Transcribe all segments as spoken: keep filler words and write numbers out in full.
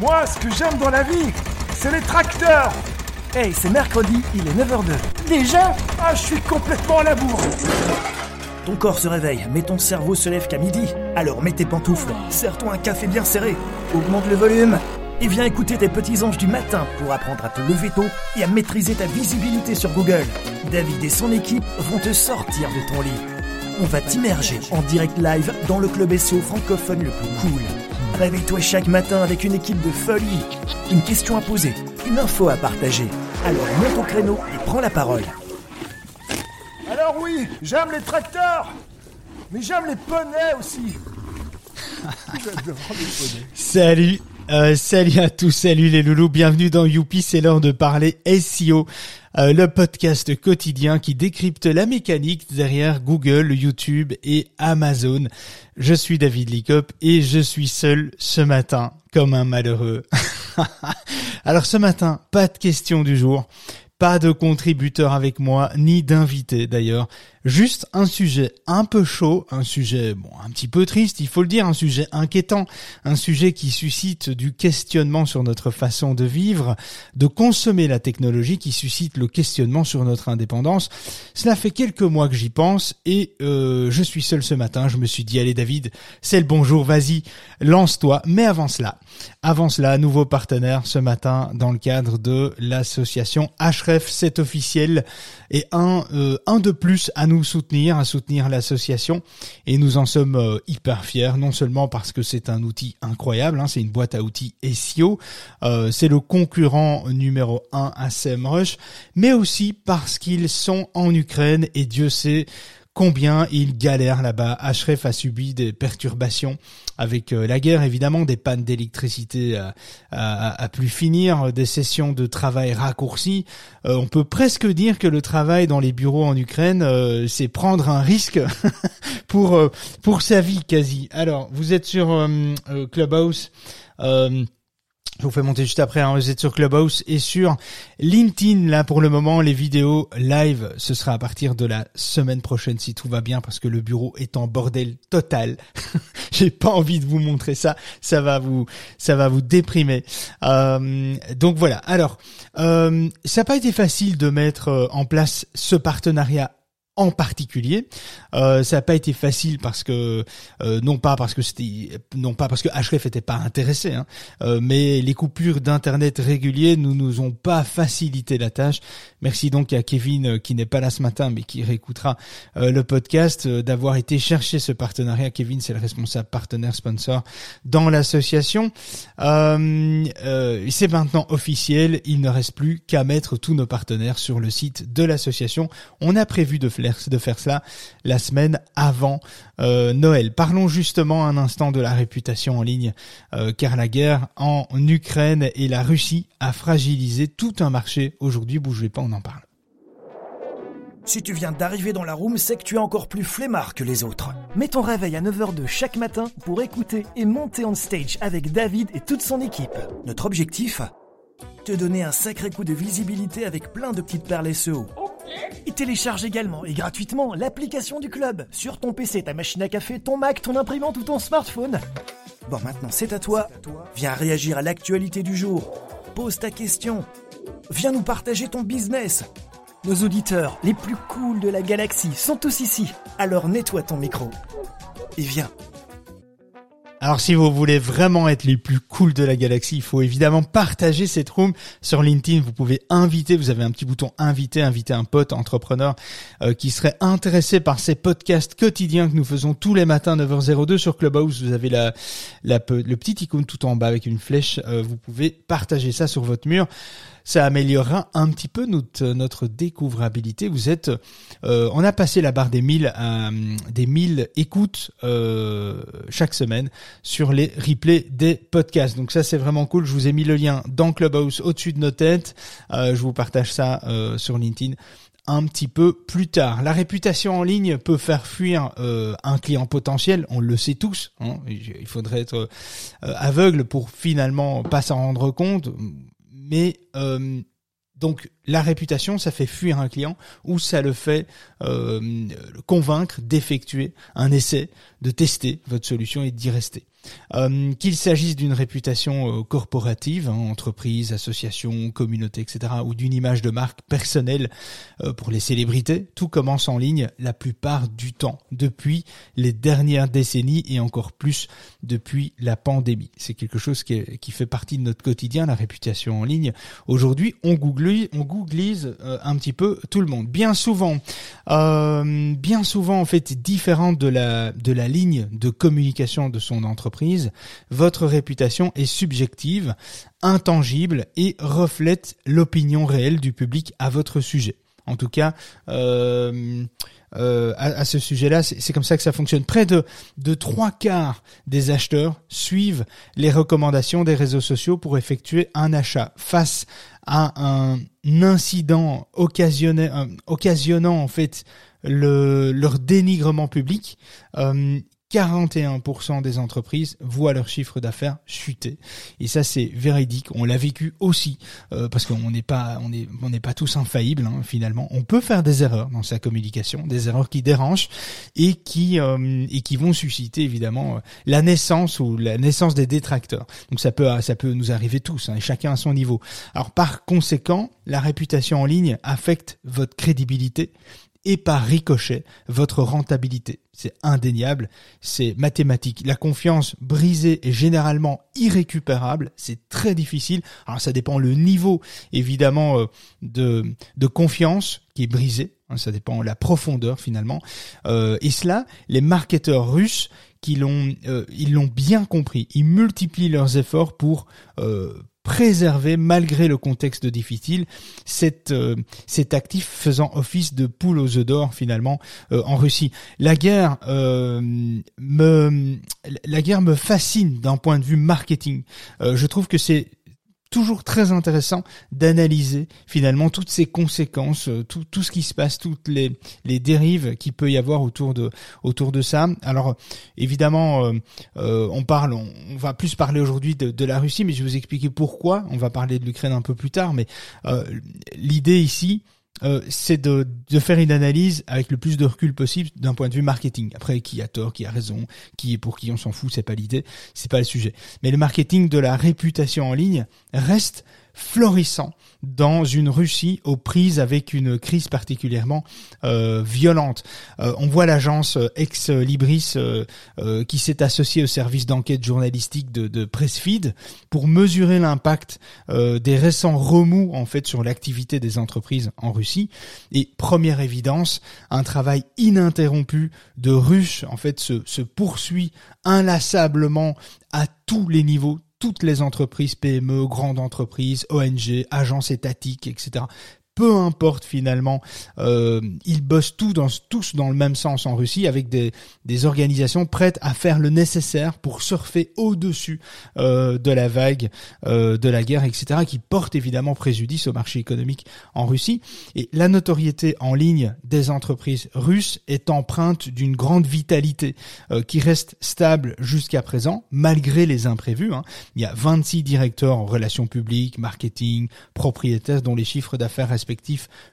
Moi, ce que j'aime dans la vie, c'est les tracteurs. Hey, c'est mercredi, il est neuf heures zéro deux. Déjà ? Ah, je suis complètement à la bourre. Ton corps se réveille, mais ton cerveau se lève qu'à midi. Alors mets tes pantoufles, serre-toi un café bien serré, augmente le volume et viens écouter tes petits anges du matin pour apprendre à te lever tôt et à maîtriser ta visibilité sur Google. David et son équipe vont te sortir de ton lit. On va t'immerger en direct live dans le club S E O francophone le plus cool. Réveille-toi chaque matin avec une équipe de folie, une question à poser, une info à partager. Alors monte au créneau et prends la parole. Alors oui, j'aime les tracteurs, mais j'aime les poneys aussi. J'adore les poneys. Salut Euh, salut à tous, salut les loulous, bienvenue dans Youpi, c'est l'heure de parler S E O, euh, le podcast quotidien qui décrypte la mécanique derrière Google, YouTube et Amazon. Je suis David Licoppe et je suis seul ce matin, comme un malheureux. Alors ce matin, pas de question du jour, pas de contributeur avec moi, ni d'invité d'ailleurs. Juste un sujet un peu chaud, un sujet bon un petit peu triste, il faut le dire, un sujet inquiétant, un sujet qui suscite du questionnement sur notre façon de vivre, de consommer la technologie, qui suscite le questionnement sur notre indépendance. Cela fait quelques mois que j'y pense et euh, je suis seul ce matin, je me suis dit allez David, c'est le bonjour, vas-y, lance-toi. Mais avant cela, avant cela, nouveau partenaire ce matin dans le cadre de l'association Ahrefs, c'est officiel, et un euh, un de plus à nous soutenir, à soutenir l'association, et nous en sommes euh, hyper fiers, non seulement parce que c'est un outil incroyable, hein, c'est une boîte à outils S E O, euh, c'est le concurrent numéro un à Semrush, mais aussi parce qu'ils sont en Ukraine et Dieu sait combien ils galèrent là-bas. Ahrefs a subi des perturbations avec euh, la guerre, évidemment, des pannes d'électricité à, à, à plus finir, des sessions de travail raccourcies. Euh, on peut presque dire que le travail dans les bureaux en Ukraine, euh, c'est prendre un risque pour euh, pour sa vie quasi. Alors, vous êtes sur euh, euh, Clubhouse. Euh, Je vous fais monter juste après, hein. Vous êtes sur Clubhouse et sur LinkedIn. Là, pour le moment, les vidéos live, ce sera à partir de la semaine prochaine si tout va bien, parce que le bureau est en bordel total. J'ai pas envie de vous montrer ça. Ça va vous, ça va vous déprimer. Euh, donc voilà. Alors, euh, ça n'a pas été facile de mettre en place ce partenariat en particulier. Euh, ça n'a pas été facile parce que euh, non pas parce que c'était non pas parce que Ahrefs n'était pas intéressé, hein, euh, mais les coupures d'internet réguliers ne nous ont pas facilité la tâche. Merci donc à Kevin qui n'est pas là ce matin mais qui réécoutera euh, le podcast euh, d'avoir été chercher ce partenariat. Kevin, c'est le responsable partenaire sponsor dans l'association. Euh, euh, c'est maintenant officiel, il ne reste plus qu'à mettre tous nos partenaires sur le site de l'association. On a prévu de faire de faire cela la semaine avant euh, Noël. Parlons justement un instant de la réputation en ligne, euh, car la guerre en Ukraine et la Russie a fragilisé tout un marché. Aujourd'hui, bougez pas, on en parle. Si tu viens d'arriver dans la room, c'est que tu es encore plus flemmard que les autres. Mets ton réveil à neuf heures zéro deux chaque matin pour écouter et monter on stage avec David et toute son équipe. Notre objectif ? Te donner un sacré coup de visibilité avec plein de petites perles S E O. Et télécharge également et gratuitement l'application du club sur ton P C, ta machine à café, ton Mac, ton imprimante ou ton smartphone. Bon, maintenant c'est à toi. Viens réagir à l'actualité du jour. Pose ta question. Viens nous partager ton business. Nos auditeurs, les plus cools de la galaxie, sont tous ici. Alors nettoie ton micro. Et viens. Alors si vous voulez vraiment être les plus cools de la galaxie, il faut évidemment partager cette room sur LinkedIn. Vous pouvez inviter, vous avez un petit bouton inviter, inviter un pote entrepreneur euh, qui serait intéressé par ces podcasts quotidiens que nous faisons tous les matins neuf heures zéro deux sur Clubhouse. Vous avez la, la le petit icône tout en bas avec une flèche, euh, vous pouvez partager ça sur votre mur. Ça améliorera un petit peu notre, notre découvrabilité. Vous êtes, euh, on a passé la barre des mille, à, des mille écoutes euh, chaque semaine sur les replays des podcasts. Donc ça, c'est vraiment cool. Je vous ai mis le lien dans Clubhouse au-dessus de nos têtes. Euh, je vous partage ça euh, sur LinkedIn un petit peu plus tard. La réputation en ligne peut faire fuir euh, un client potentiel, on le sait tous, hein. Il faudrait être euh, aveugle pour finalement pas s'en rendre compte. Mais euh, donc la réputation, ça fait fuir un client ou ça le fait euh, le convaincre d'effectuer un essai, de tester votre solution et d'y rester. Euh, qu'il s'agisse d'une réputation euh, corporative, hein, entreprise, association, communauté, et cetera, ou d'une image de marque personnelle euh, pour les célébrités, tout commence en ligne la plupart du temps, depuis les dernières décennies et encore plus depuis la pandémie. C'est quelque chose qui, est, qui fait partie de notre quotidien, la réputation en ligne. Aujourd'hui, on googlise, on googlise euh, un petit peu tout le monde. Bien souvent, euh, bien souvent en fait, différente de la, de la ligne de communication de son entreprise, votre réputation est subjective, intangible et reflète l'opinion réelle du public à votre sujet. En tout cas, euh, euh, à, à ce sujet-là, c'est, c'est comme ça que ça fonctionne. Près de, de trois quarts des acheteurs suivent les recommandations des réseaux sociaux pour effectuer un achat face à un incident occasionnel, euh, occasionnant en fait le, leur dénigrement public. Euh, quarante et un pour cent des entreprises voient leur chiffre d'affaires chuter. Et ça, c'est véridique. On l'a vécu aussi, euh, parce qu'on n'est pas, on est, on n'est pas tous infaillibles, hein, finalement. On peut faire des erreurs dans sa communication, des erreurs qui dérangent et qui, euh, et qui vont susciter, évidemment, la naissance ou la naissance des détracteurs. Donc, ça peut, ça peut nous arriver tous, hein, et chacun à son niveau. Alors, par conséquent, la réputation en ligne affecte votre crédibilité et par ricochet, votre rentabilité. C'est indéniable, c'est mathématique. La confiance brisée est généralement irrécupérable, c'est très difficile. Alors ça dépend le niveau, évidemment, de, de confiance qui est brisée. Ça dépend la profondeur, finalement. Euh, et cela, les marketeurs russes, qui l'ont, euh, ils l'ont bien compris. Ils multiplient leurs efforts pour... Euh, préserver, malgré le contexte difficile, cet, euh, cet actif faisant office de poule aux œufs d'or, finalement, euh, en Russie. La guerre, euh, me, la guerre me fascine d'un point de vue marketing. Euh, je trouve que c'est toujours très intéressant d'analyser finalement toutes ces conséquences, tout tout ce qui se passe, toutes les les dérives qu'il peut y avoir autour de autour de ça. Alors évidemment, euh, euh, on parle, on, on va plus parler aujourd'hui de, de la Russie, mais je vais vous expliquer pourquoi. On va parler de l'Ukraine un peu plus tard, mais euh, l'idée ici, Euh, c'est de, de faire une analyse avec le plus de recul possible d'un point de vue marketing. Après, qui a tort, qui a raison, qui est pour qui, on s'en fout, c'est pas l'idée, c'est pas le sujet. Mais le marketing de la réputation en ligne reste florissant dans une Russie aux prises avec une crise particulièrement euh, violente. Euh, on voit l'agence Ex Libris euh, euh, qui s'est associée au service d'enquête journalistique de, de Pressfeed pour mesurer l'impact euh, des récents remous en fait sur l'activité des entreprises en Russie. Et première évidence, un travail ininterrompu de Russes en fait se, se poursuit inlassablement à tous les niveaux. Toutes les entreprises, P M E, grandes entreprises, O N G, agences étatiques, et cetera. Peu importe finalement, euh, ils bossent tous dans, tous dans le même sens en Russie avec des, des organisations prêtes à faire le nécessaire pour surfer au-dessus euh, de la vague, euh, de la guerre, et cetera, qui porte évidemment préjudice au marché économique en Russie. Et la notoriété en ligne des entreprises russes est empreinte d'une grande vitalité euh, qui reste stable jusqu'à présent, malgré les imprévus, hein. Il y a vingt-six directeurs en relations publiques, marketing, propriétaires dont les chiffres d'affaires respectifs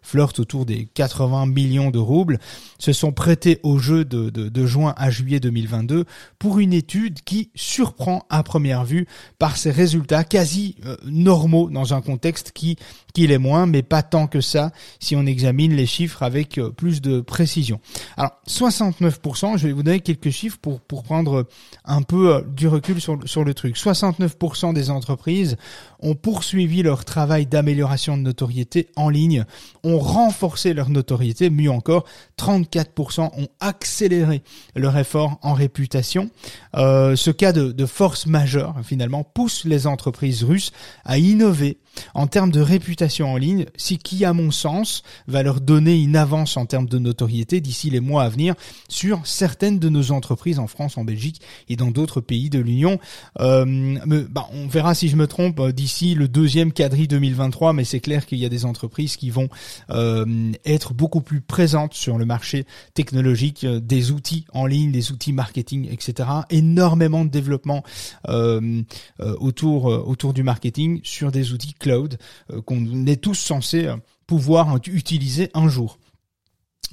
flirtent autour des quatre-vingts millions de roubles, se sont prêtés au jeu de, de, de juin à juillet deux mille vingt-deux pour une étude qui surprend à première vue par ses résultats quasi euh, normaux dans un contexte qui, qui l'est moins, mais pas tant que ça si on examine les chiffres avec euh, plus de précision. Alors, soixante-neuf pour cent, je vais vous donner quelques chiffres pour, pour prendre un peu euh, du recul sur, sur le truc. soixante-neuf pour cent des entreprises ont poursuivi leur travail d'amélioration de notoriété en ligne, ont renforcé leur notoriété, mieux encore, trente-quatre pour cent ont accéléré leur effort en réputation. Euh, ce cas de, de force majeure, finalement, pousse les entreprises russes à innover en termes de réputation en ligne, ce qui, à mon sens, va leur donner une avance en termes de notoriété d'ici les mois à venir sur certaines de nos entreprises en France, en Belgique et dans d'autres pays de l'Union. Euh, mais, bah, on verra si je me trompe d'ici le deuxième quadri deux mille vingt-trois, mais c'est clair qu'il y a des entreprises qui vont euh, être beaucoup plus présentes sur le marché technologique, euh, des outils en ligne, des outils marketing, et cetera. Énormément de développement euh, euh, autour, euh, autour du marketing sur des outils cloud euh, qu'on est tous censés euh, pouvoir utiliser un jour.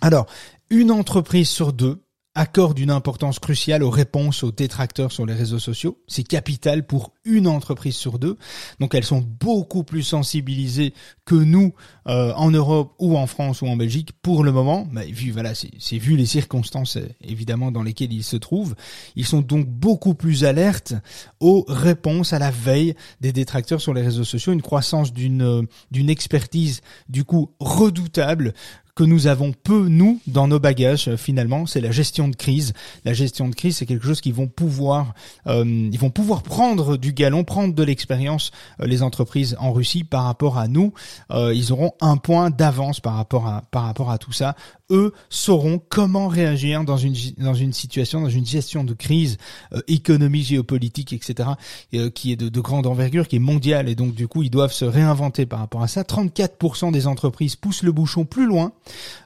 Alors, une entreprise sur deux accorde une importance cruciale aux réponses aux détracteurs sur les réseaux sociaux. C'est capital pour une entreprise sur deux. Donc elles sont beaucoup plus sensibilisées que nous euh, en Europe ou en France ou en Belgique pour le moment. Mais vu, voilà, c'est, c'est vu les circonstances évidemment dans lesquelles ils se trouvent. Ils sont donc beaucoup plus alertes aux réponses à la veille des détracteurs sur les réseaux sociaux. Une croissance d'une, euh, d'une expertise du coup redoutable que nous avons peu, nous, dans nos bagages, euh, finalement, c'est la gestion de crise. La gestion de crise, c'est quelque chose qu'ils vont pouvoir, euh, ils vont pouvoir prendre du galon, prendre de l'expérience, euh, les entreprises en Russie par rapport à nous. Euh, ils auront un point d'avance par rapport à, par rapport à tout ça. Eux sauront comment réagir dans une, dans une situation, dans une gestion de crise, euh, économie, géopolitique, et cetera, euh, qui est de, de grande envergure, qui est mondiale. Et donc, du coup, ils doivent se réinventer par rapport à ça. trente-quatre pour cent des entreprises poussent le bouchon plus loin.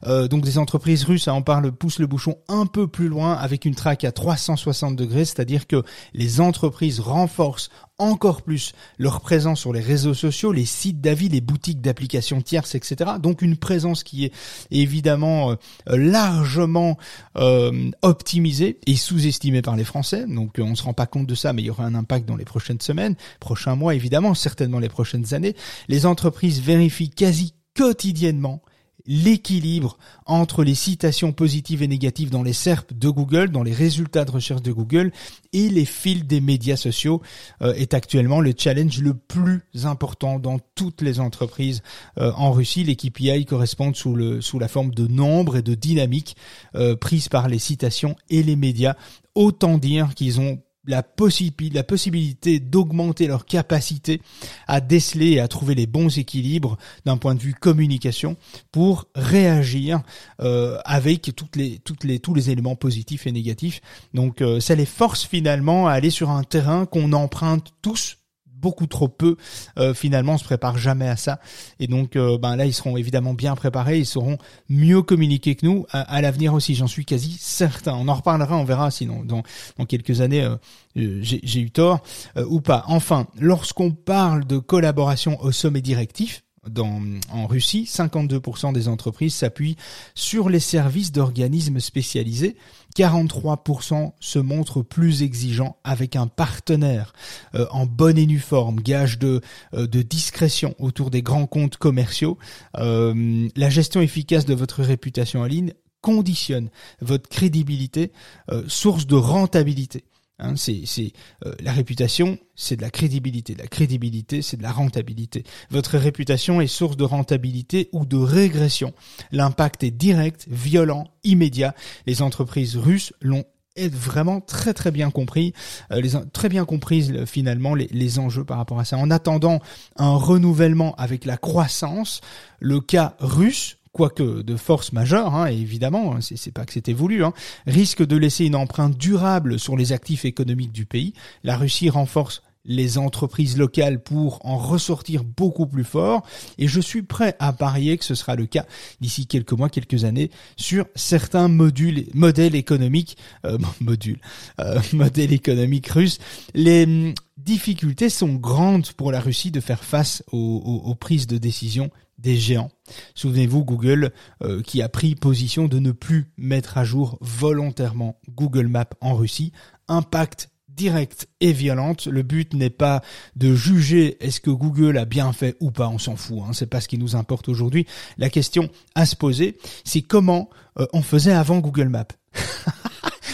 Euh, donc des entreprises russes, hein, on parle, poussent le bouchon un peu plus loin avec une traque à trois cent soixante degrés, c'est-à-dire que les entreprises renforcent encore plus leur présence sur les réseaux sociaux, les sites d'avis, les boutiques d'applications tierces, et cetera. Donc une présence qui est évidemment euh, largement euh, optimisée et sous-estimée par les Français. Donc euh, on se rend pas compte de ça, mais il y aura un impact dans les prochaines semaines, prochains mois évidemment, certainement les prochaines années. Les entreprises vérifient quasi quotidiennement l'équilibre entre les citations positives et négatives dans les S E R P de Google, dans les résultats de recherche de Google, et les fils des médias sociaux euh, est actuellement le challenge le plus important dans toutes les entreprises euh, en Russie. Les K P I correspondent sous, le, sous la forme de nombres et de dynamiques euh, prises par les citations et les médias. Autant dire qu'ils ont La, possib- la possibilité d'augmenter leur capacité à déceler et à trouver les bons équilibres d'un point de vue communication pour réagir euh, avec toutes les, toutes les, tous les éléments positifs et négatifs. Donc euh, ça les force finalement à aller sur un terrain qu'on emprunte tous beaucoup trop peu, euh, finalement on se prépare jamais à ça, et donc euh, ben là ils seront évidemment bien préparés, ils seront mieux communiqués que nous à, à l'avenir aussi, j'en suis quasi certain. On en reparlera, on verra sinon dans, dans quelques années euh, j'ai, j'ai eu tort euh, ou pas. Enfin, lorsqu'on parle de collaboration au sommet directif, Dans, en Russie, cinquante-deux pour cent des entreprises s'appuient sur les services d'organismes spécialisés. quarante-trois pour cent se montrent plus exigeants avec un partenaire euh, en bonne et due forme, gage de, euh, de discrétion autour des grands comptes commerciaux. Euh, la gestion efficace de votre réputation en ligne conditionne votre crédibilité, euh, source de rentabilité. Hein, c'est, c'est euh, la réputation, c'est de la crédibilité. La crédibilité, c'est de la rentabilité. Votre réputation est source de rentabilité ou de régression. L'impact est direct, violent, immédiat. Les entreprises russes l'ont vraiment très très bien compris, euh, les, très bien comprises finalement les, les enjeux par rapport à ça. En attendant un renouvellement avec la croissance, le cas russe, quoique de force majeure, hein, évidemment, c'est, c'est pas que c'était voulu, hein, risque de laisser une empreinte durable sur les actifs économiques du pays. La Russie renforce les entreprises locales pour en ressortir beaucoup plus fort, et je suis prêt à parier que ce sera le cas d'ici quelques mois, quelques années, sur certains modules, modèles économiques, euh, modules, euh, modèles économiques russes. Les difficultés sont grandes pour la Russie de faire face aux, aux, aux prises de décision des géants. Souvenez-vous, Google euh, qui a pris position de ne plus mettre à jour volontairement Google Maps en Russie. Impact directe et violente. Le but n'est pas de juger est-ce que Google a bien fait ou pas, on s'en fout, hein, c'est pas ce qui nous importe aujourd'hui. La question à se poser, c'est comment euh, on faisait avant Google Maps.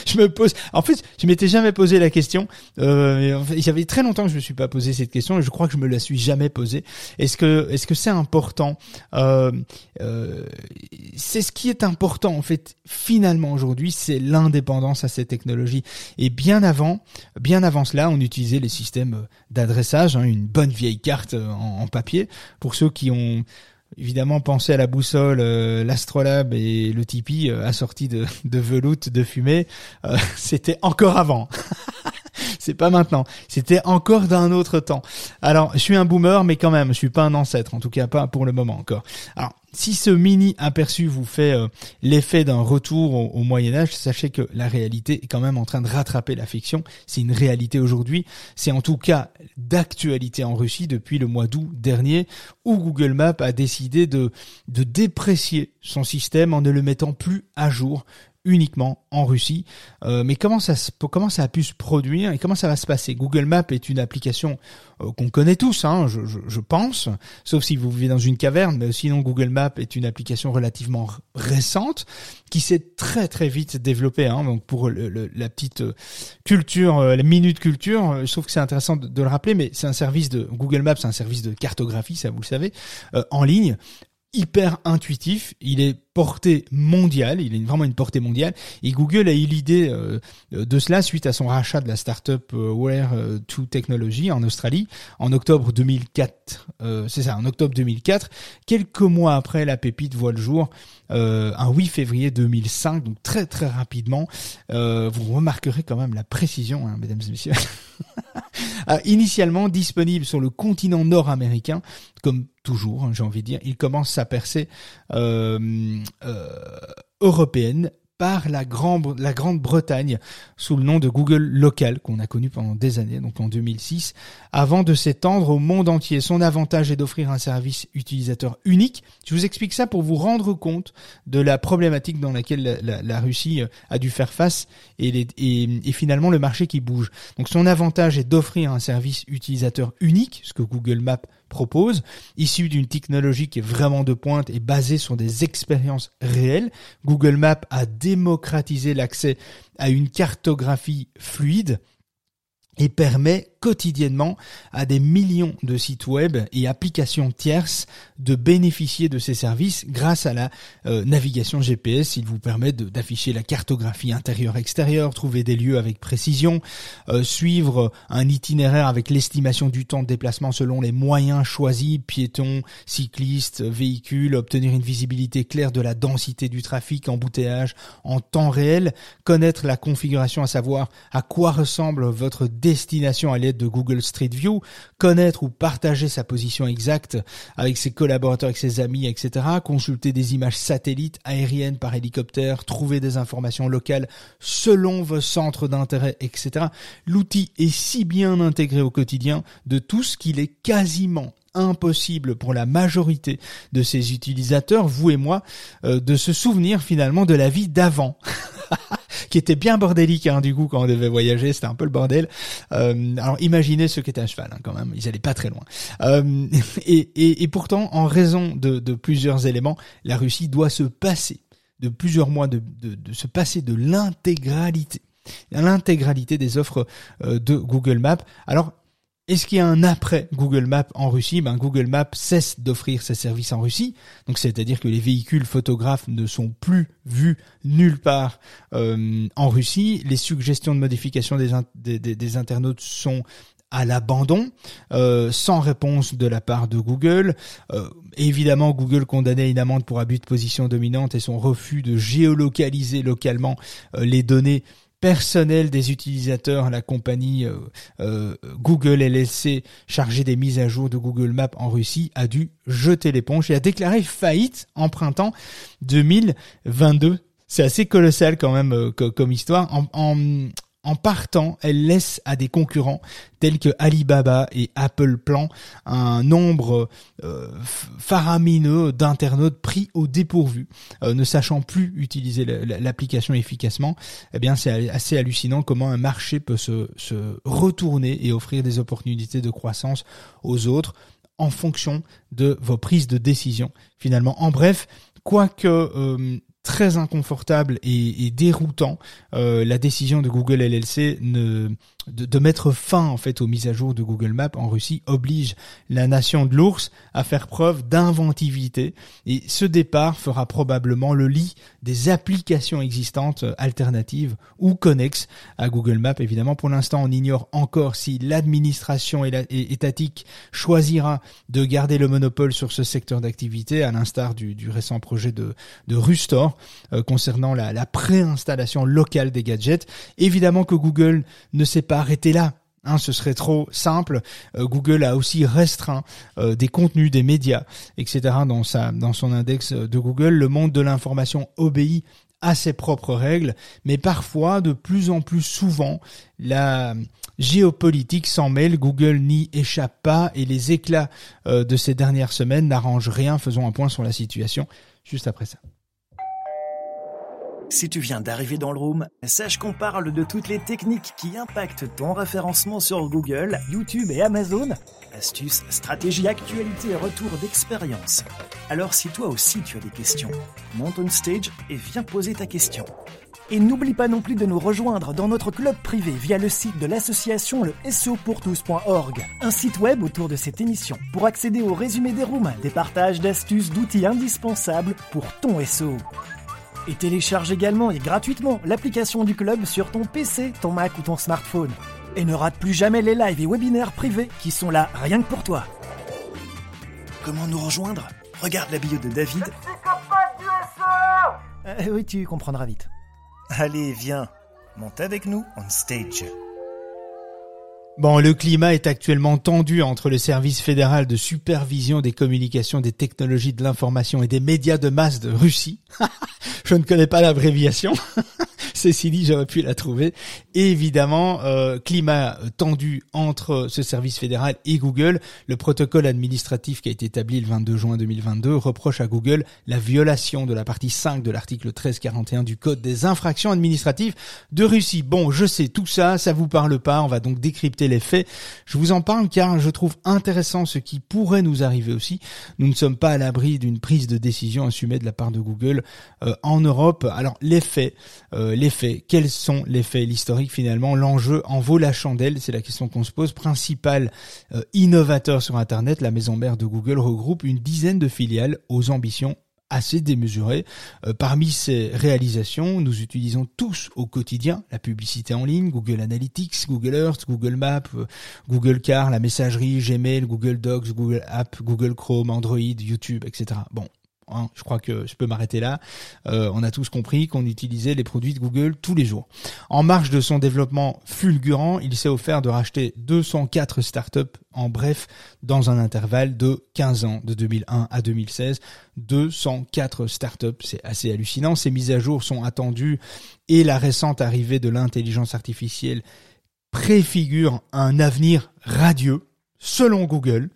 Je me pose, en fait, je m'étais jamais posé la question. Euh, en fait, il y avait très longtemps que je me suis pas posé cette question et je crois que je me la suis jamais posée. Est-ce que, est-ce que c'est important? Euh, euh, c'est ce qui est important en fait. Finalement aujourd'hui, c'est l'indépendance à ces technologies. Et bien avant, bien avant cela, on utilisait les systèmes d'adressage, hein, une bonne vieille carte en, en papier. Pour ceux qui ont évidemment, pensez à la boussole, euh, l'astrolabe et le tipi euh, assorti de, de veloute, de fumée. Euh, c'était encore avant. C'est pas maintenant. C'était encore d'un autre temps. Alors, je suis un boomer, mais quand même, je suis pas un ancêtre. En tout cas, pas pour le moment encore. Alors, si ce mini aperçu vous fait euh, l'effet d'un retour au, au Moyen-Âge, sachez que la réalité est quand même en train de rattraper la fiction. C'est une réalité aujourd'hui. C'est en tout cas d'actualité en Russie depuis le mois d'août dernier, où Google Maps a décidé de, de déprécier son système en ne le mettant plus à jour uniquement en Russie. Euh, mais comment ça, comment ça a pu se produire et comment ça va se passer? Google Maps est une application euh, qu'on connaît tous, hein, je, je, je pense, sauf si vous vivez dans une caverne. Mais sinon, Google Maps est une application relativement récente qui s'est très très vite développée. Hein, donc pour le, le, la petite culture, euh, la minute culture, euh, je trouve que c'est intéressant de, de le rappeler. Mais c'est un service de Google Maps, c'est un service de cartographie, ça vous le savez, euh, en ligne. Hyper intuitif, il est porté mondial, il a vraiment une portée mondiale, et Google a eu l'idée euh, de cela suite à son rachat de la startup euh, Wear to Technology en Australie en octobre deux mille quatre. Euh, c'est ça, en octobre deux mille quatre, quelques mois après la pépite voit le jour, euh, un huit février deux mille cinq, donc très très rapidement. Euh, vous remarquerez quand même la précision, hein, mesdames et messieurs. Ah, initialement disponible sur le continent nord-américain, comme toujours, hein, j'ai envie de dire, il commence sa percée euh, euh, européenne par la, Grand, la Grande-Bretagne sous le nom de Google Local, qu'on a connu pendant des années, donc en deux mille six, avant de s'étendre au monde entier. Son avantage est d'offrir un service utilisateur unique. Je vous explique ça pour vous rendre compte de la problématique dans laquelle la, la, la Russie a dû faire face et, les, et, et finalement le marché qui bouge. Donc son avantage est d'offrir un service utilisateur unique, ce que Google Maps propose, issu d'une technologie qui est vraiment de pointe et basée sur des expériences réelles. Google Maps a démocratiser l'accès à une cartographie fluide et permet quotidiennement à des millions de sites web et applications tierces de bénéficier de ces services grâce à la euh, navigation G P S. Il vous permet de, d'afficher la cartographie intérieure-extérieure, trouver des lieux avec précision, euh, suivre un itinéraire avec l'estimation du temps de déplacement selon les moyens choisis, piétons, cyclistes, véhicules, obtenir une visibilité claire de la densité du trafic, embouteillage en temps réel, connaître la configuration, à savoir à quoi ressemble votre destination à l'aide de Google Street View, connaître ou partager sa position exacte avec ses collaborateurs, avec ses amis, et cetera, consulter des images satellites, aériennes, par hélicoptère, trouver des informations locales selon vos centres d'intérêt, et cetera. L'outil est si bien intégré au quotidien de tous qu'il est quasiment impossible pour la majorité de ses utilisateurs, vous et moi, euh, de se souvenir finalement de la vie d'avant. Qui était bien bordélique, hein, du coup, quand on devait voyager, c'était un peu le bordel. Euh, alors imaginez ceux qui étaient à cheval, hein, quand même, ils allaient pas très loin. Euh, et, et, et pourtant, en raison de, de plusieurs éléments, la Russie doit se passer de plusieurs mois, de, de, de se passer de l'intégralité, l'intégralité des offres euh, de Google Maps. Alors, est-ce qu'il y a un après Google Maps en Russie? Ben, Google Maps cesse d'offrir ses services en Russie. Donc, c'est-à-dire que les véhicules photographes ne sont plus vus nulle part, euh, en Russie. Les suggestions de modification des, in- des, des, des internautes sont à l'abandon, euh, sans réponse de la part de Google. Euh, évidemment, Google condamnait une amende pour abus de position dominante et son refus de géolocaliser localement euh, les données personnel des utilisateurs. La compagnie euh, euh, Google L L C, chargée des mises à jour de Google Maps en Russie, a dû jeter l'éponge et a déclaré faillite en printemps deux mille vingt-deux. C'est assez colossal quand même euh, comme histoire. En, en, en partant, elle laisse à des concurrents tels que Alibaba et Apple Plan un nombre euh, faramineux d'internautes pris au dépourvu, euh, ne sachant plus utiliser l'application efficacement. Eh bien, c'est assez hallucinant comment un marché peut se, se retourner et offrir des opportunités de croissance aux autres en fonction de vos prises de décision. Finalement, en bref, quoique euh, très inconfortable et, et déroutant, euh, la décision de Google L L C ne, de, de mettre fin en fait aux mises à jour de Google Maps en Russie oblige la nation de l'ours à faire preuve d'inventivité, et ce départ fera probablement le lit des applications existantes alternatives ou connexes à Google Maps. Évidemment, pour l'instant, on ignore encore si l'administration et la, et étatique choisira de garder le monopole sur ce secteur d'activité, à l'instar du, du récent projet de, de Rustore concernant la, la préinstallation locale des gadgets. Évidemment que Google ne s'est pas arrêté là, hein, ce serait trop simple. Euh, Google a aussi restreint euh, des contenus, des médias, et cetera dans sa, dans son index de Google. Le monde de l'information obéit à ses propres règles, mais parfois, de plus en plus souvent, la géopolitique s'en mêle. Google n'y échappe pas et les éclats euh, de ces dernières semaines n'arrangent rien. Faisons un point sur la situation juste après ça. Si tu viens d'arriver dans le room, sache qu'on parle de toutes les techniques qui impactent ton référencement sur Google, YouTube et Amazon. Astuces, stratégies, actualités et retours d'expérience. Alors si toi aussi tu as des questions, monte on stage et viens poser ta question. Et n'oublie pas non plus de nous rejoindre dans notre club privé via le site de l'association le leseopourtous point org, un site web autour de cette émission pour accéder au résumé des rooms, des partages d'astuces, d'outils indispensables pour ton S E O. Et télécharge également et gratuitement l'application du club sur ton P C, ton Mac ou ton smartphone. Et ne rate plus jamais les lives et webinaires privés qui sont là rien que pour toi. Comment nous rejoindre ? Regarde la bio de David. Euh, oui, tu comprendras vite. Allez, viens, monte avec nous on stage. Bon, le climat est actuellement tendu entre le service fédéral de supervision des communications, des technologies de l'information et des médias de masse de Russie. Je ne connais pas l'abréviation. Ceci dit, j'aurais pu la trouver. Et évidemment, euh, climat tendu entre ce service fédéral et Google. Le protocole administratif qui a été établi le vingt-deux juin deux mille vingt-deux reproche à Google la violation de la partie cinq de l'article mille trois cent quarante et un du Code des infractions administratives de Russie. Bon, je sais tout ça, ça vous parle pas. On va donc décrypter les faits. Je vous en parle car je trouve intéressant ce qui pourrait nous arriver aussi. Nous ne sommes pas à l'abri d'une prise de décision assumée de la part de Google euh, en Europe. Alors, les faits... Euh, Les faits, quels sont les faits ? L'historique finalement, l'enjeu en vaut la chandelle, c'est la question qu'on se pose. Principal euh, innovateur sur Internet, la maison mère de Google regroupe une dizaine de filiales aux ambitions assez démesurées. Euh, parmi ces réalisations, nous utilisons tous au quotidien la publicité en ligne, Google Analytics, Google Earth, Google Maps, euh, Google Car, la messagerie, Gmail, Google Docs, Google App, Google Chrome, Android, YouTube, et cetera. Bon. Hein, je crois que je peux m'arrêter là. Euh, on a tous compris qu'on utilisait les produits de Google tous les jours. En marge de son développement fulgurant, il s'est offert de racheter deux cent quatre startups, en bref, dans un intervalle de quinze ans, de deux mille un à deux mille seize. deux cent quatre startups, c'est assez hallucinant. Ces mises à jour sont attendues et la récente arrivée de l'intelligence artificielle préfigure un avenir radieux. Selon Google,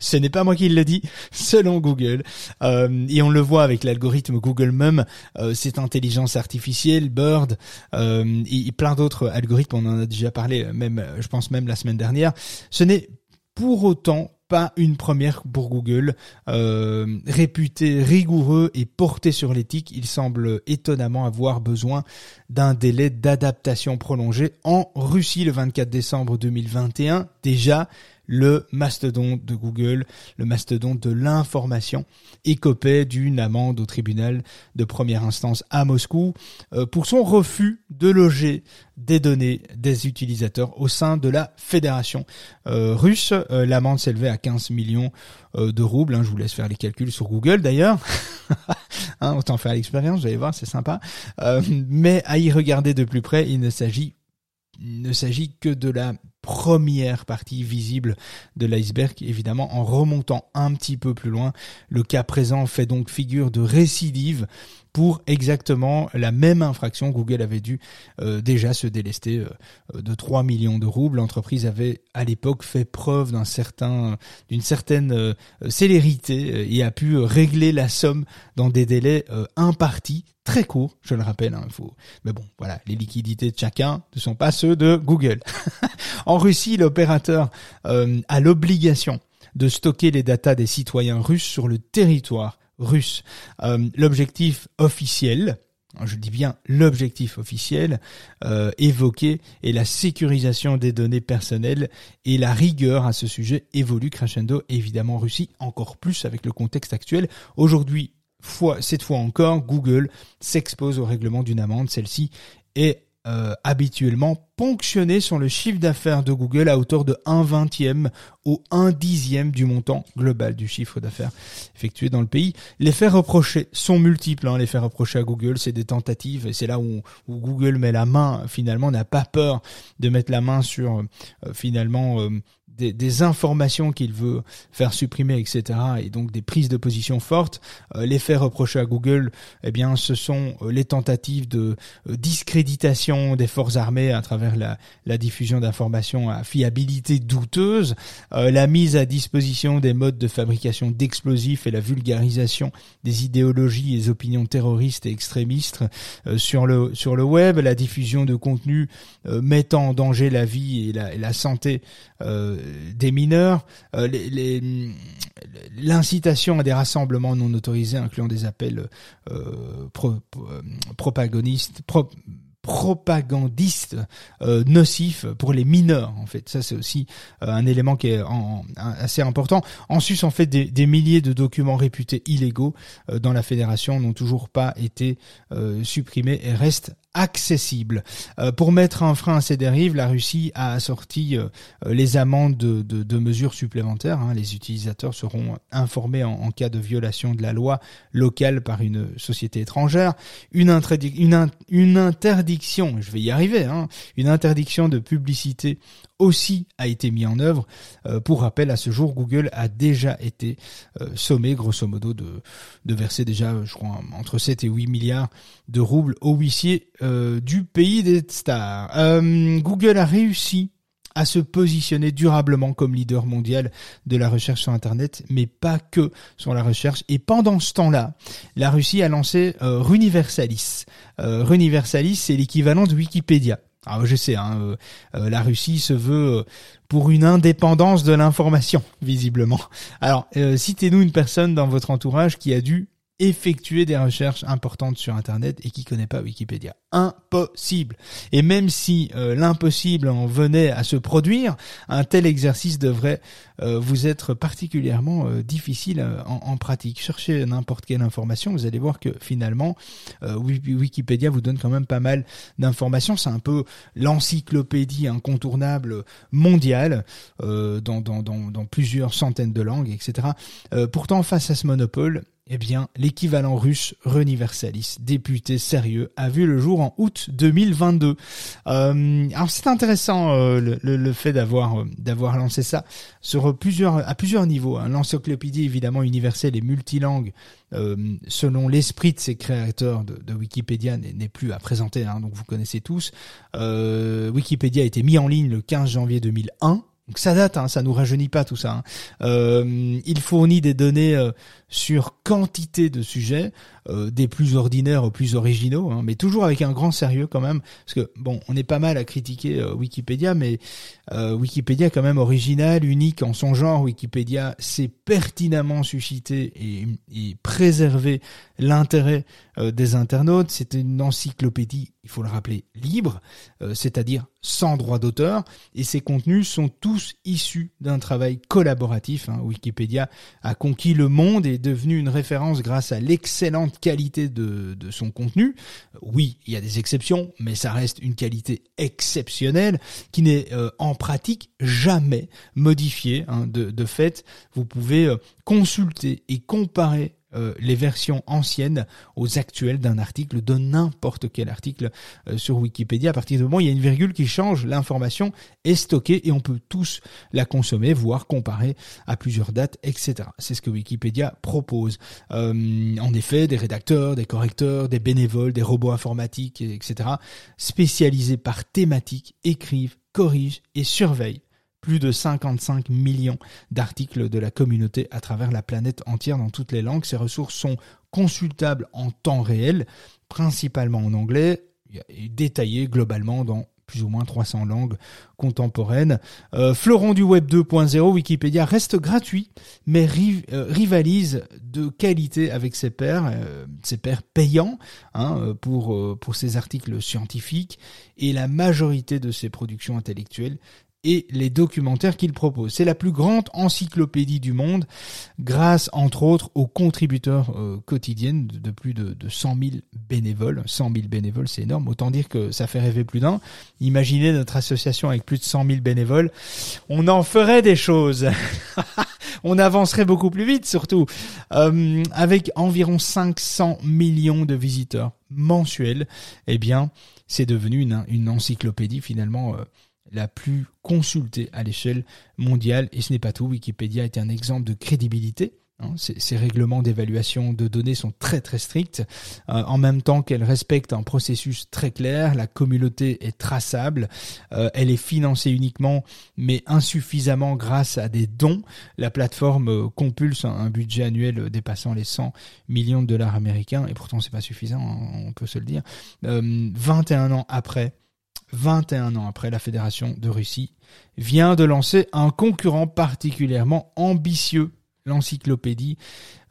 ce n'est pas moi qui le dis, selon Google, euh, et on le voit avec l'algorithme Google Mum, euh, cette intelligence artificielle, Bard, euh, et, et plein d'autres algorithmes, on en a déjà parlé, même, je pense même la semaine dernière, ce n'est pour autant pas une première pour Google. Euh, réputé rigoureux et porté sur l'éthique, il semble étonnamment avoir besoin d'un délai d'adaptation prolongé. En Russie, le vingt-quatre décembre deux mille vingt et un, déjà, le mastodonte de Google, le mastodonte de l'information, écopait d'une amende au tribunal de première instance à Moscou pour son refus de loger des données des utilisateurs au sein de la fédération euh, russe. Euh, l'amende s'élevait à quinze millions euh, de roubles. Hein, je vous laisse faire les calculs sur Google d'ailleurs. hein, autant faire l'expérience, vous allez voir, c'est sympa. Euh, mais à y regarder de plus près, il ne s'agit ne s'agit que de la première partie visible de l'iceberg. Évidemment, en remontant un petit peu plus loin, le cas présent fait donc figure de récidive pour exactement la même infraction. Google avait dû euh, déjà se délester euh, de trois millions de roubles. L'entreprise avait à l'époque fait preuve d'un certain, d'une certaine euh, célérité et a pu euh, régler la somme dans des délais euh, impartis, très courts, je le rappelle. Hein, faut... Mais bon, voilà, les liquidités de chacun ne sont pas ceux de Google. En Russie, l'opérateur euh, a l'obligation de stocker les datas des citoyens russes sur le territoire russe. Euh, l'objectif officiel, je dis bien l'objectif officiel euh, évoqué, est la sécurisation des données personnelles et la rigueur à ce sujet évolue crescendo, évidemment en Russie, encore plus avec le contexte actuel. Aujourd'hui, fois, cette fois encore, Google s'expose au règlement d'une amende. Celle-ci est Euh, habituellement ponctionné sur le chiffre d'affaires de Google à hauteur de un vingtième au un dixième du montant global du chiffre d'affaires effectué dans le pays. Les faits reprochés sont multiples. Hein. Les faits reprochés à Google, c'est des tentatives. Et c'est là où, où Google met la main, finalement, n'a pas peur de mettre la main sur, euh, finalement... Euh, des, des informations qu'il veut faire supprimer, et cetera, et donc des prises de position fortes. Euh, les faits reprochés à Google, eh bien, ce sont les tentatives de discréditation des forces armées à travers la, la diffusion d'informations à fiabilité douteuse, euh, la mise à disposition des modes de fabrication d'explosifs et la vulgarisation des idéologies et des opinions terroristes et extrémistes euh, sur le sur le web, la diffusion de contenus euh, mettant en danger la vie et la, et la santé euh, des mineurs, euh, les, les, l'incitation à des rassemblements non autorisés incluant des appels euh, pro, euh, propagonistes, pro, propagandistes euh, nocifs pour les mineurs. En fait, ça c'est aussi euh, un élément qui est en, en, assez important. En sus, en fait, des, des milliers de documents réputés illégaux euh, dans la fédération n'ont toujours pas été euh, supprimés et restent accessible. Euh, pour mettre un frein à ces dérives, la Russie a assorti euh, les amendes de, de, de mesures supplémentaires. Hein. Les utilisateurs seront informés en, en cas de violation de la loi locale par une société étrangère. Une, intradic- une, in- une interdiction, je vais y arriver, hein, une interdiction de publicité aussi a été mis en œuvre. Euh, pour rappel, à ce jour, Google a déjà été euh, sommé, grosso modo, de, de verser déjà, je crois, entre sept et huit milliards de roubles aux huissiers euh, du pays des stars. Euh, Google a réussi à se positionner durablement comme leader mondial de la recherche sur Internet, mais pas que sur la recherche. Et pendant ce temps-là, la Russie a lancé euh, Runiversalis. Euh, Runiversalis, c'est l'équivalent de Wikipédia. Ah, je sais, hein, euh, euh, la Russie se veut euh, pour une indépendance de l'information, visiblement. Alors, euh, citez-nous une personne dans votre entourage qui a dû effectuer des recherches importantes sur Internet et qui connaît pas Wikipédia. Impossible. Et même si euh, l'impossible en venait à se produire, un tel exercice devrait euh, vous être particulièrement euh, difficile euh, en, en pratique. Cherchez n'importe quelle information, vous allez voir que finalement euh, Wikipédia vous donne quand même pas mal d'informations. C'est un peu l'encyclopédie incontournable mondiale euh, dans, dans, dans, dans plusieurs centaines de langues, et cetera. Euh, pourtant, face à ce monopole, eh bien, l'équivalent russe Runiversalis, député sérieux, a vu le jour en août deux mille vingt-deux. Euh, alors c'est intéressant euh, le, le, le fait d'avoir euh, d'avoir lancé ça sur plusieurs à plusieurs niveaux. Hein. L'encyclopédie évidemment universelle et multilangue, euh, selon l'esprit de ses créateurs de, de Wikipédia, n'est, n'est plus à présenter. Hein, donc vous connaissez tous. Euh, Wikipédia a été mis en ligne le quinze janvier deux mille un. Donc ça date, hein, ça nous rajeunit pas tout ça. Hein. Euh, il fournit des données euh, sur quantité de sujets, euh, des plus ordinaires aux plus originaux, hein, mais toujours avec un grand sérieux quand même, parce que bon, on est pas mal à critiquer euh, Wikipédia, mais euh, Wikipédia quand même original, unique en son genre. Wikipédia sait pertinemment susciter et, et préserver l'intérêt euh, des internautes. C'est une encyclopédie, il faut le rappeler, libre, euh, c'est-à-dire sans droit d'auteur, et ses contenus sont tous issus d'un travail collaboratif. Hein. Wikipédia a conquis le monde et est devenue une référence grâce à l'excellente qualité de, de son contenu. Oui, il y a des exceptions, mais ça reste une qualité exceptionnelle qui n'est euh, en pratique jamais modifiée. Hein. De, de fait, vous pouvez euh, consulter et comparer Euh, les versions anciennes aux actuelles d'un article, de n'importe quel article euh, sur Wikipédia. À partir du moment où il y a une virgule qui change, l'information est stockée et on peut tous la consommer, voire comparer à plusieurs dates, et cetera. C'est ce que Wikipédia propose. Euh, en effet, des rédacteurs, des correcteurs, des bénévoles, des robots informatiques, et cetera, spécialisés par thématique, écrivent, corrigent et surveillent plus de cinquante-cinq millions d'articles de la communauté à travers la planète entière dans toutes les langues. Ces ressources sont consultables en temps réel, principalement en anglais, et détaillées globalement dans plus ou moins trois cents langues contemporaines. Euh, fleuron du web deux point zéro, Wikipédia reste gratuit, mais riv- euh, rivalise de qualité avec ses pairs, euh, ses pairs payants hein, pour, euh, pour ses articles scientifiques et la majorité de ses productions intellectuelles et les documentaires qu'il propose. C'est la plus grande encyclopédie du monde, grâce entre autres aux contributeurs euh, quotidiennes de plus de, de cent mille bénévoles. cent mille bénévoles, c'est énorme. Autant dire que ça fait rêver plus d'un. Imaginez notre association avec plus de cent mille bénévoles. On en ferait des choses. On avancerait beaucoup plus vite, surtout. Euh, avec environ cinq cents millions de visiteurs mensuels, eh bien, c'est devenu une, une encyclopédie finalement euh, la plus consultée à l'échelle mondiale. Et ce n'est pas tout, Wikipédia est un exemple de crédibilité. Hein, ces, ces règlements d'évaluation de données sont très très stricts, euh, en même temps qu'elle respecte un processus très clair, la communauté est traçable, euh, elle est financée uniquement mais insuffisamment grâce à des dons. La plateforme euh, compulse un, un budget annuel dépassant les cent millions de dollars américains, et pourtant c'est pas suffisant, hein, on peut se le dire. Euh, vingt et un ans après, vingt et un ans après, la Fédération de Russie vient de lancer un concurrent particulièrement ambitieux. L'encyclopédie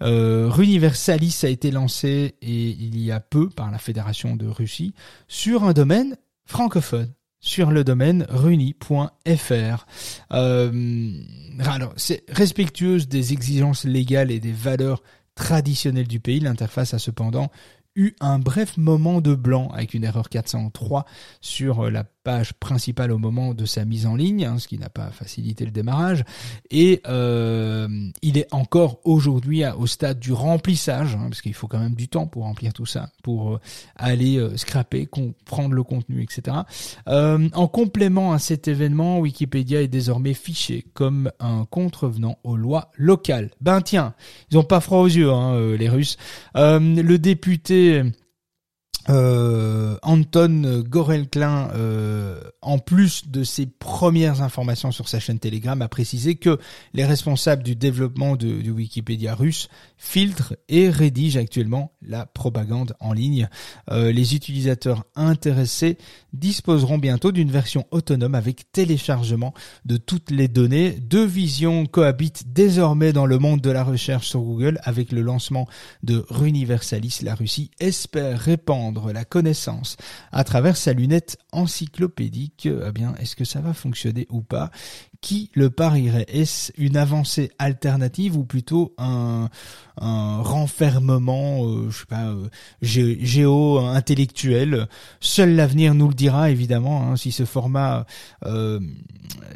euh, Runiversalis a été lancée et il y a peu par la Fédération de Russie sur un domaine francophone, sur le domaine runi point f r. Euh, alors, c'est respectueuse des exigences légales et des valeurs traditionnelles du pays. L'interface a cependant eu un bref moment de blanc avec une erreur quatre cent trois sur la page principale au moment de sa mise en ligne, hein, ce qui n'a pas facilité le démarrage. Et euh, il est encore aujourd'hui à, au stade du remplissage, hein, parce qu'il faut quand même du temps pour remplir tout ça, pour euh, aller euh, scraper, comprendre le contenu, et cetera. Euh, en complément à cet événement, Wikipédia est désormais fiché comme un contrevenant aux lois locales. Ben tiens, ils ont pas froid aux yeux, hein, euh, les Russes. Euh, le député Euh, Anton Gorelkin, euh, en plus de ses premières informations sur sa chaîne Telegram, a précisé que les responsables du développement de, de Wikipédia russe filtrent et rédigent actuellement la propagande en ligne. Euh, les utilisateurs intéressés disposeront bientôt d'une version autonome avec téléchargement de toutes les données. Deux visions cohabitent désormais dans le monde de la recherche sur Google. Avec le lancement de Runiversalis, la Russie espère répandre la connaissance à travers sa lunette encyclopédique. Eh bien, est-ce que ça va fonctionner ou pas? Qui le parierait? Est-ce une avancée alternative ou plutôt un, un renfermement, euh, je sais pas, euh, gé- géo-intellectuel? Seul l'avenir nous le dira, évidemment, hein, si ce format, euh,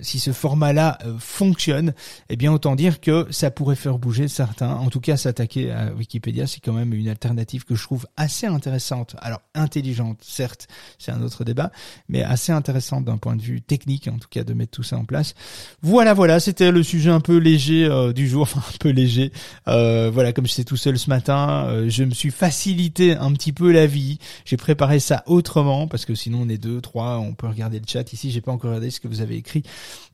si ce format-là euh, fonctionne. Eh bien, autant dire que ça pourrait faire bouger certains. En tout cas, s'attaquer à Wikipédia, c'est quand même une alternative que je trouve assez intéressante. Alors, intelligente, certes, c'est un autre débat, mais assez intéressante d'un point de vue technique, en tout cas, de mettre tout ça en place. Voilà, voilà, c'était le sujet un peu léger euh, du jour, enfin un peu léger. Euh, voilà, comme j'étais tout seul ce matin, euh, je me suis facilité un petit peu la vie. J'ai préparé ça autrement parce que sinon on est deux, trois, on peut regarder le chat. Ici, j'ai pas encore regardé ce que vous avez écrit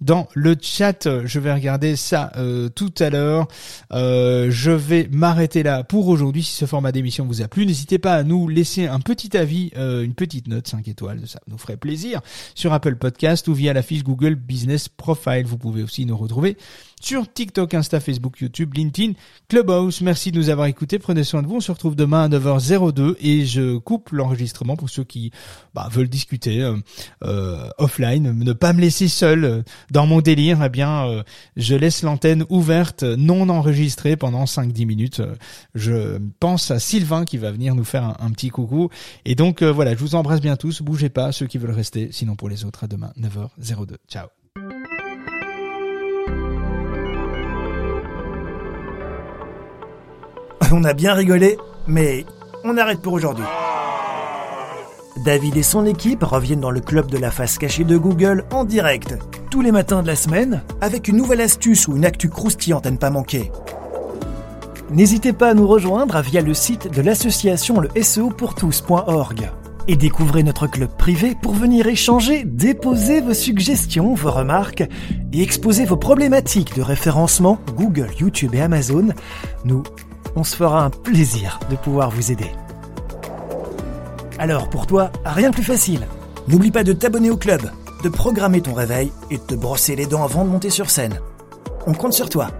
dans le chat. Je vais regarder ça euh, tout à l'heure. Euh, je vais m'arrêter là pour aujourd'hui. Si ce format d'émission vous a plu, n'hésitez pas à nous laisser un petit avis, euh, une petite note cinq étoiles, ça nous ferait plaisir, sur Apple Podcast ou via la fiche Google Business Pro. Vous pouvez aussi nous retrouver sur TikTok, Insta, Facebook, YouTube, LinkedIn, Clubhouse. Merci de nous avoir écoutés. Prenez soin de vous. On se retrouve demain à neuf heures zéro deux et je coupe l'enregistrement pour ceux qui bah, veulent discuter euh, euh, offline. Ne pas me laisser seul dans mon délire. Eh bien, euh, je laisse l'antenne ouverte, non enregistrée pendant cinq à dix minutes. Je pense à Sylvain qui va venir nous faire un, un petit coucou. Et donc, euh, voilà, je vous embrasse bien tous. Bougez pas, ceux qui veulent rester. Sinon, pour les autres, à demain, neuf heures zéro deux. Ciao. On a bien rigolé, mais on arrête pour aujourd'hui. David et son équipe reviennent dans le club de la face cachée de Google en direct, tous les matins de la semaine, avec une nouvelle astuce ou une actu croustillante à ne pas manquer. N'hésitez pas à nous rejoindre via le site de l'association l e s e o pour tous point org et découvrez notre club privé pour venir échanger, déposer vos suggestions, vos remarques et exposer vos problématiques de référencement Google, YouTube et Amazon. Nous On se fera un plaisir de pouvoir vous aider. Alors pour toi, rien de plus facile. N'oublie pas de t'abonner au club, de programmer ton réveil et de te brosser les dents avant de monter sur scène. On compte sur toi.